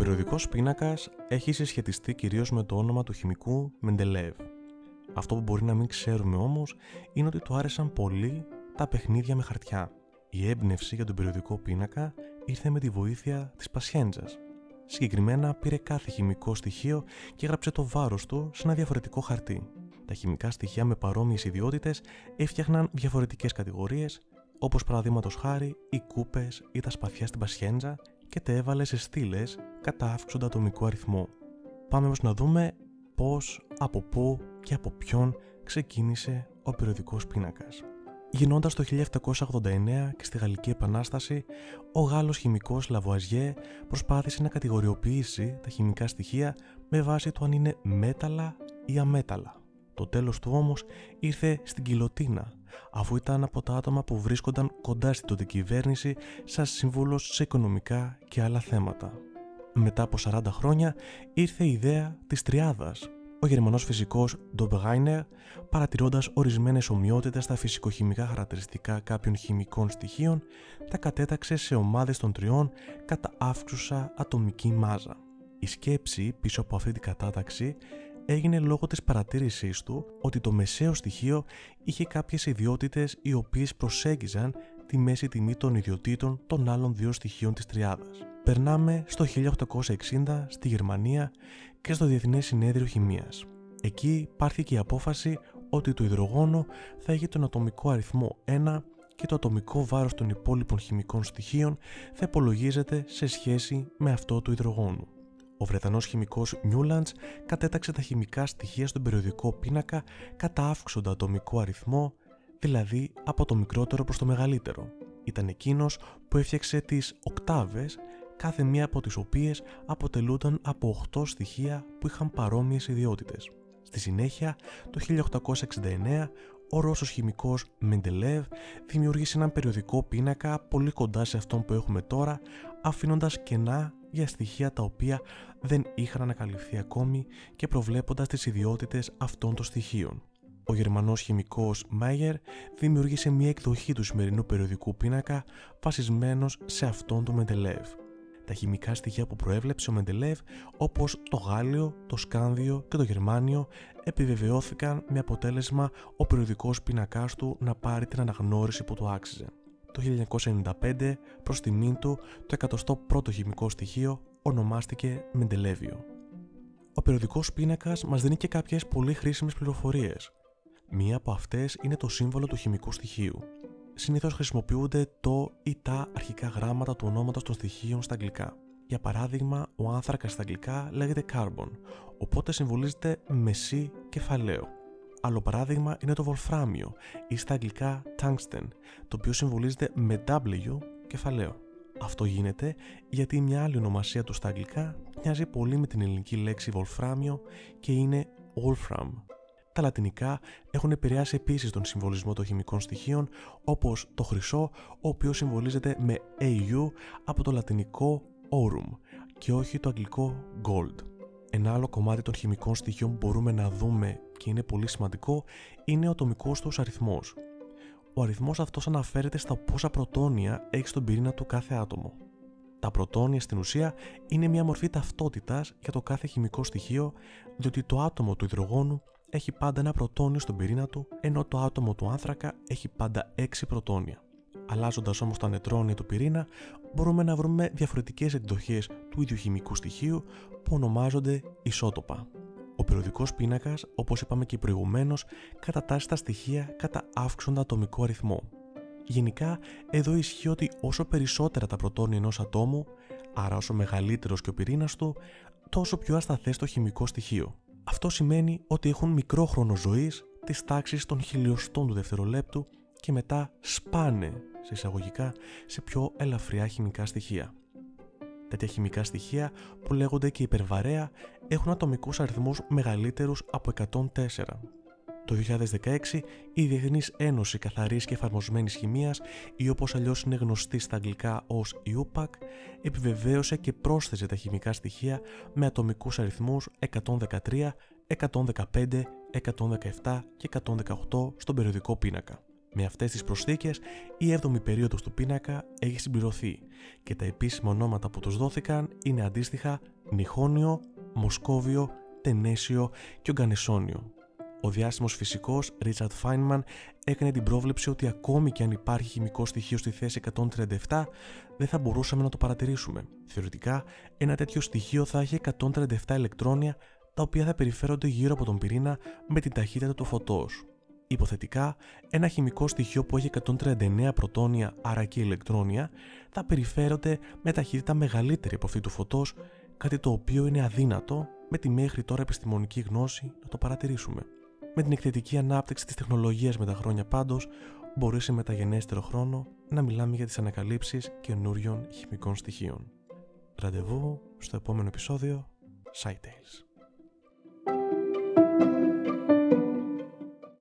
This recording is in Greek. περιοδικός πίνακας έχει συσχετιστεί κυρίως με το όνομα του χημικού Μεντελέιβ. Αυτό που μπορεί να μην ξέρουμε όμως είναι ότι του άρεσαν πολύ τα παιχνίδια με χαρτιά. Η έμπνευση για τον περιοδικό πίνακα ήρθε με τη βοήθεια της πασιέντζας. Συγκεκριμένα πήρε κάθε χημικό στοιχείο και έγραψε το βάρος του σε ένα διαφορετικό χαρτί. Τα χημικά στοιχεία με παρόμοιες ιδιότητες έφτιαχναν διαφορετικές κατηγορίες, όπως παραδείγματος χάρη οι κούπες ή τα σπαθιά στην πασιέντζα, και τα έβαλε σε στήλες κατά αύξοντα ατομικό αριθμό. Πάμε όμως να δούμε πώς, από πού και από ποιον ξεκίνησε ο περιοδικός πίνακας. Γινώντας το 1789 και στη Γαλλική Επανάσταση, ο Γάλλος χημικός Λαβουαζιέ προσπάθησε να κατηγοριοποιήσει τα χημικά στοιχεία με βάση το αν είναι μέταλλα ή αμέταλλα. Το τέλος του όμως ήρθε στην κοιλωτίνα, αφού ήταν από τα άτομα που βρίσκονταν κοντά στην τότε κυβέρνηση σαν σύμβουλος σε οικονομικά και άλλα θέματα. Μετά από 40 χρόνια ήρθε η ιδέα της τριάδας. Ο Γερμανός φυσικός Ντομπράινερ, παρατηρώντας ορισμένες ομοιότητες στα φυσικοχημικά χαρακτηριστικά κάποιων χημικών στοιχείων, τα κατέταξε σε ομάδες των τριών κατά αύξουσα ατομική μάζα. Η σκέψη πίσω από αυτή την κατάταξη έγινε λόγω της παρατήρησής του ότι το μεσαίο στοιχείο είχε κάποιες ιδιότητες οι οποίες προσέγγιζαν τη μέση τιμή των ιδιωτήτων των άλλων δύο στοιχείων της τριάδας. Περνάμε στο 1860 στη Γερμανία και στο Διεθνές Συνέδριο Χημίας. Εκεί πάρθηκε η απόφαση ότι το υδρογόνο θα έχει τον ατομικό αριθμό 1 και το ατομικό βάρος των υπόλοιπων χημικών στοιχείων θα υπολογίζεται σε σχέση με αυτό του υδρογόνου. Ο Βρετανός χημικός Νιούλαντς κατέταξε τα χημικά στοιχεία στον περιοδικό πίνακα κατά αύξοντα ατομικό αριθμό, δηλαδή από το μικρότερο προς το μεγαλύτερο. Ήταν εκείνος που έφτιαξε τις οκτάβες, κάθε μία από τις οποίες αποτελούνταν από 8 στοιχεία που είχαν παρόμοιες ιδιότητες. Στη συνέχεια, το 1869, ο Ρώσος χημικός Μεντελέιβ δημιούργησε έναν περιοδικό πίνακα πολύ κοντά σε αυτόν που έχουμε τώρα, αφήνοντας κενά για στοιχεία τα οποία δεν είχαν ανακαλυφθεί ακόμη και προβλέποντας τις ιδιότητες αυτών των στοιχείων. Ο Γερμανός χημικός Μάγερ δημιούργησε μια εκδοχή του σημερινού περιοδικού πίνακα βασισμένος σε αυτόν του Μεντελέιβ. Τα χημικά στοιχεία που προέβλεψε ο Μεντελέιβ, όπως το γάλλιο, το σκάνδιο και το γερμάνιο, επιβεβαιώθηκαν με αποτέλεσμα ο περιοδικός πίνακάς του να πάρει την αναγνώριση που του άξιζε. Το 1995, προς τιμήν του, το 101ο χημικό στοιχείο ονομάστηκε Μεντελέβιο. Ο περιοδικός πίνακας μας δίνει και κάποιες πολύ χρήσιμες πληροφορίες. Μία από αυτές είναι το σύμβολο του χημικού στοιχείου. Συνήθως χρησιμοποιούνται το ή τα αρχικά γράμματα του ονόματος των στοιχείων στα αγγλικά. Για παράδειγμα, ο άνθρακας στα αγγλικά λέγεται carbon, οπότε συμβολίζεται με C κεφαλαίο. Άλλο παράδειγμα είναι το βολφράμιο ή στα αγγλικά tungsten, το οποίο συμβολίζεται με W κεφαλαίο. Αυτό γίνεται γιατί μια άλλη ονομασία του στα αγγλικά μοιάζει πολύ με την ελληνική λέξη βολφράμιο και είναι wolfram. Τα λατινικά έχουν επηρεάσει επίσης τον συμβολισμό των χημικών στοιχείων, όπως το χρυσό, ο οποίος συμβολίζεται με AU από το λατινικό aurum και όχι το αγγλικό gold. Ένα άλλο κομμάτι των χημικών στοιχείων που μπορούμε να δούμε και είναι πολύ σημαντικό είναι ο ατομικός τους αριθμός. Ο αριθμός αυτός αναφέρεται στα πόσα πρωτόνια έχει στον πυρήνα του κάθε άτομο. Τα πρωτόνια στην ουσία είναι μια μορφή ταυτότητας για το κάθε χημικό στοιχείο, διότι το άτομο του υδρογόνου έχει πάντα ένα πρωτόνιο στον πυρήνα του, ενώ το άτομο του άνθρακα έχει πάντα 6 πρωτόνια. Αλλάζοντας όμως τα νετρόνια του πυρήνα, μπορούμε να βρούμε διαφορετικές εκδοχές του ίδιου χημικού στοιχείου που ονομάζονται ισότοπα. Ο περιοδικός πίνακας, όπως είπαμε και προηγουμένως, κατατάσσει τα στοιχεία κατά αύξοντα ατομικό αριθμό. Γενικά, εδώ ισχύει ότι όσο περισσότερα τα πρωτόνια ενός ατόμου, άρα όσο μεγαλύτερος και ο πυρήνας του, τόσο πιο ασταθές το χημικό στοιχείο. Αυτό σημαίνει ότι έχουν μικρό χρόνο ζωής της τάξης των χιλιοστών του δευτερολέπτου και μετά σπάνε σε εισαγωγικά σε πιο ελαφριά χημικά στοιχεία. Τέτοια χημικά στοιχεία που λέγονται και υπερβαρέα έχουν ατομικούς αριθμούς μεγαλύτερους από 104. Το 2016 η Διεθνής Ένωση Καθαρής και Εφαρμοσμένης Χημίας, ή όπως αλλιώς είναι γνωστή στα αγγλικά ως UPAC, επιβεβαίωσε και πρόσθεσε τα χημικά στοιχεία με ατομικούς αριθμούς 113, 115, 117 και 118 στον περιοδικό πίνακα. Με αυτές τις προσθήκες, η 7η περίοδος του πίνακα έχει συμπληρωθεί και τα επίσημα ονόματα που τους δόθηκαν είναι αντίστοιχα Νιχόνιο, Μοσκόβιο, Τενέσιο και Ογκανεσόνιο. Ο διάσημος φυσικός Richard Feynman έκανε την πρόβλεψη ότι ακόμη και αν υπάρχει χημικό στοιχείο στη θέση 137, δεν θα μπορούσαμε να το παρατηρήσουμε. Θεωρητικά, ένα τέτοιο στοιχείο θα έχει 137 ηλεκτρόνια, τα οποία θα περιφέρονται γύρω από τον πυρήνα με την ταχύτητα του φωτός. Υποθετικά, ένα χημικό στοιχείο που έχει 139 πρωτόνια, άρα και ηλεκτρόνια, θα περιφέρονται με ταχύτητα μεγαλύτερη από αυτή του φωτός, κάτι το οποίο είναι αδύνατο με τη μέχρι τώρα επιστημονική γνώση να το παρατηρήσουμε. Με την εκθετική ανάπτυξη της τεχνολογίας με τα χρόνια πάντως, μπορεί σε μεταγενέστερο χρόνο να μιλάμε για τις ανακαλύψεις καινούριων χημικών στοιχείων. Ραντεβού στο επόμενο επεισόδιο Sci Tales.